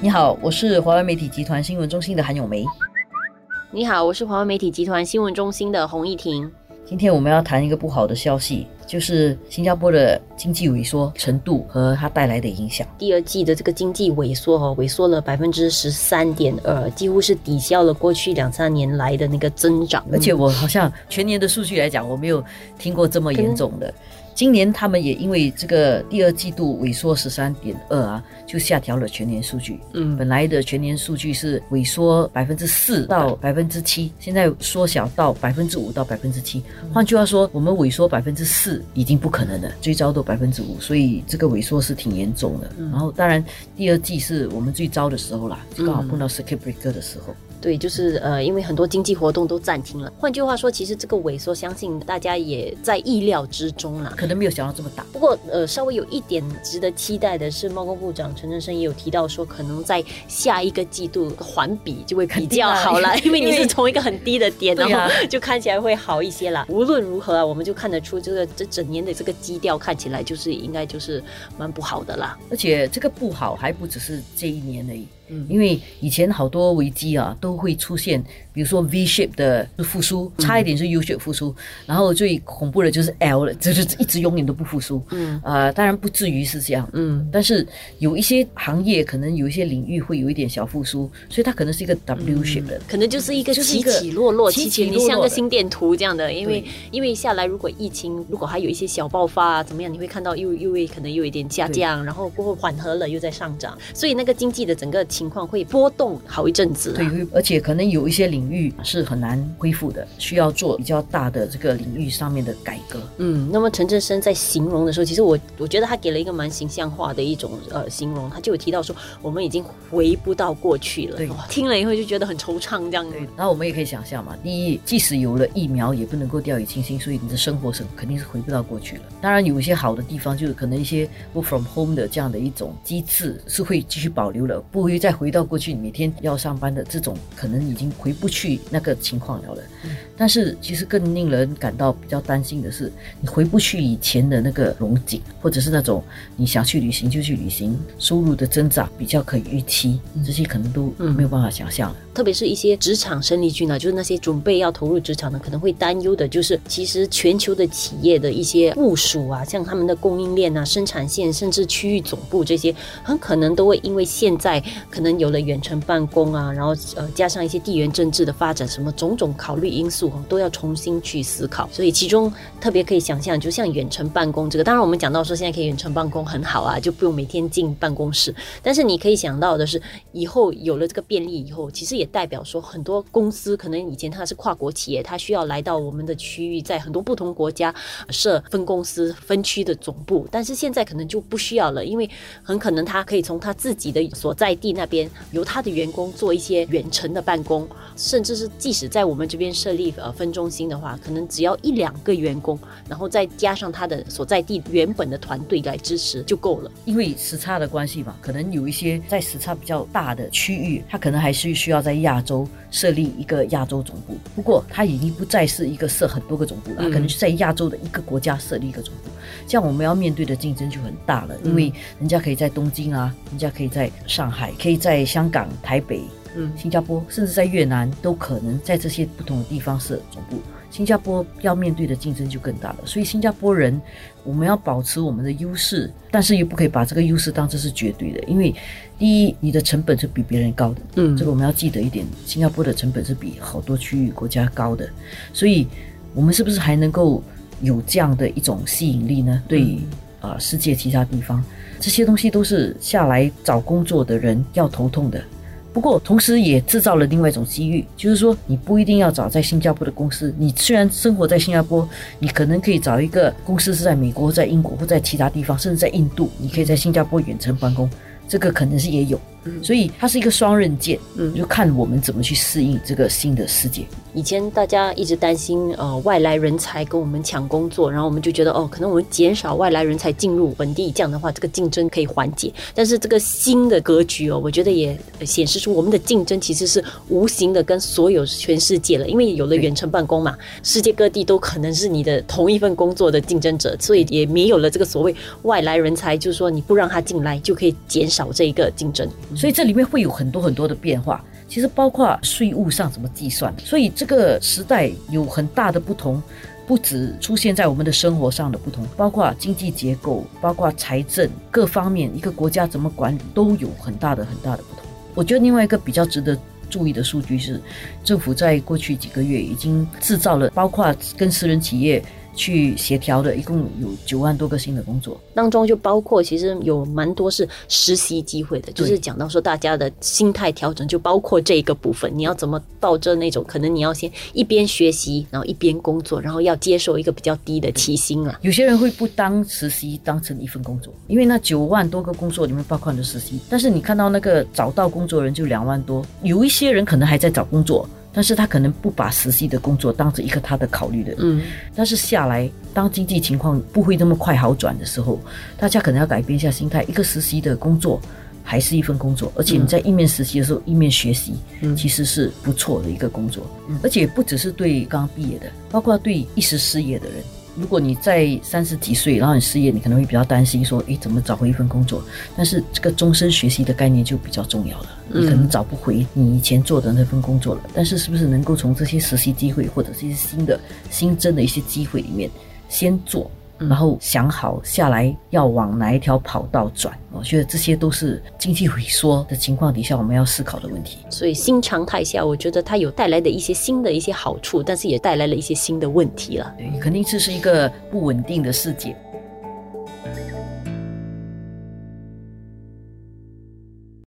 你好，我是华为媒体集团新闻中心的韩咏梅。你好，我是华为媒体集团新闻中心的洪艺婷。今天我们要谈一个不好的消息，就是新加坡的经济萎缩程度和它带来的影响。第二季的这个经济萎缩萎缩了 13.2%， 几乎是抵消了过去两三年来的那个增长。而且我好像全年的数据来讲，我没有听过这么严重的。今年他们也因为这个第二季度萎缩 13.2% 就下调了全年数据。本来的全年数据是萎缩 4% 到 7%， 现在缩小到 5% 到 7%。换句话说，我们萎缩 4% 已经不可能了，最糟都 5%， 所以这个萎缩是挺严重的。然后当然第二季是我们最糟的时候啦，刚好碰到 Circuit Breaker 的时候。对，就是因为很多经济活动都暂停了。换句话说，其实这个萎缩相信大家也在意料之中啦，可能没有想到这么大。不过稍微有一点值得期待的是，贸工部长陈振声也有提到说，可能在下一个季度环比就会比较好啦，因为你是从一个很低的点然后就看起来会好一些啦。无论如何我们就看得出这整年的这个基调看起来就是应该就是蛮不好的啦。而且这个不好还不只是这一年而已，因为以前好多危机都会出现，比如说 V shape 的复苏，差一点是 U shape 复苏，然后最恐怖的就是 L 了，就是一直永远都不复苏。当然不至于是这样，但是有一些行业可能有一些领域会有一点小复苏，所以它可能是一个 W shape 的，可能就是一个起起落落，起起落落，像个心电图这样的。因为下来如果疫情如果还有一些小爆发怎么样，你会看到又会可能又有一点下降，然后过后缓和了又在上涨，所以那个经济的整个情况会波动好一阵子。对，而且可能有一些领域是很难恢复的，需要做比较大的这个领域上面的改革。那么陈振声在形容的时候，其实我觉得他给了一个蛮形象化的一种形容，他就有提到说我们已经回不到过去了。对，听了以后就觉得很惆怅这样。对，然后我们也可以想象嘛，第一，即使有了疫苗也不能够掉以轻心，所以你的生活肯定是回不到过去了。当然有一些好的地方，就是可能一些 work from home 的这样的一种机制是会继续保留了，不会再回到过去每天要上班的这种可能已经回不去那个情况了。但是其实更令人感到比较担心的是，你回不去以前的那个荣景，或者是那种你想去旅行就去旅行，收入的增长比较可以预期，这些可能都没有办法想象。特别是一些职场生力军呢，就是那些准备要投入职场的，可能会担忧的就是其实全球的企业的一些部署像他们的供应链生产线，甚至区域总部，这些很可能都会因为现在可能有了远程办公然后加上一些地缘政治的发展，什么种种考虑因素都要重新去思考。所以其中特别可以想象，就像远程办公这个，当然我们讲到说现在可以远程办公很好就不用每天进办公室，但是你可以想到的是，以后有了这个便利以后，其实也代表说很多公司可能以前它是跨国企业，它需要来到我们的区域，在很多不同国家设分公司分区的总部，但是现在可能就不需要了，因为很可能它可以从它自己的所在地那边由它的员工做一些远程的办公，甚至是即使在我们这边设立分中心的话，可能只要1-2个员工，然后再加上他的所在地原本的团队来支持就够了。因为时差的关系嘛，可能有一些在时差比较大的区域，它可能还是需要在亚洲设立一个亚洲总部，不过它已经不再是一个设很多个总部了，它可能是在亚洲的一个国家设立一个总部。这样我们要面对的竞争就很大了，因为人家可以在东京人家可以在上海，可以在香港、台北、新加坡，甚至在越南都可能在这些不同的地方设总部。新加坡要面对的竞争就更大了，所以新加坡人，我们要保持我们的优势，但是又不可以把这个优势当成是绝对的。因为第一，你的成本是比别人高的，这个我们要记得一点，新加坡的成本是比好多区域国家高的，所以我们是不是还能够有这样的一种吸引力呢？对世界其他地方，这些东西都是下来找工作的人要头痛的。不过同时也制造了另外一种机遇，就是说你不一定要找在新加坡的公司，你虽然生活在新加坡，你可能可以找一个公司是在美国、在英国或在其他地方，甚至在印度，你可以在新加坡远程办公，这个可能是也有。所以它是一个双刃剑，就看我们怎么去适应这个新的世界。以前大家一直担心外来人才跟我们抢工作，然后我们就觉得可能我们减少外来人才进入本地，这样的话这个竞争可以缓解。但是这个新的格局我觉得也显示出我们的竞争其实是无形的跟所有全世界了，因为有了远程办公嘛，世界各地都可能是你的同一份工作的竞争者，所以也没有了这个所谓外来人才，就是说你不让他进来就可以减少这一个竞争。所以这里面会有很多很多的变化，其实包括税务上怎么计算，所以这个时代有很大的不同，不只出现在我们的生活上的不同，包括经济结构，包括财政各方面，一个国家怎么管理都有很大的不同。我觉得另外一个比较值得注意的数据是，政府在过去几个月已经制造了包括跟私人企业去协调的一共有9万多个新的工作，当中就包括其实有蛮多是实习机会的，就是讲到说大家的心态调整，就包括这个部分，你要怎么抱着那种可能你要先一边学习然后一边工作，然后要接受一个比较低的起薪了。有些人会不当实习当成一份工作，因为那9万多个工作里面包括你的实习，但是你看到那个找到工作的人就2万多，有一些人可能还在找工作，但是他可能不把实习的工作当成一个他的考虑的，但是下来当经济情况不会那么快好转的时候，大家可能要改变一下心态，一个实习的工作还是一份工作，而且你在一面实习的时候一面学习，其实是不错的一个工作，而且不只是对刚毕业的，包括对一时失业的人。如果你在30几岁然后你失业，你可能会比较担心说怎么找回一份工作，但是这个终身学习的概念就比较重要了，你可能找不回你以前做的那份工作了，但是是不是能够从这些实习机会或者是一些新增的一些机会里面先做，然后想好下来要往哪一条跑道转，我觉得这些都是经济萎缩的情况底下我们要思考的问题。所以新常态下，我觉得它有带来的一些新的一些好处，但是也带来了一些新的问题了。对，肯定这是一个不稳定的世界。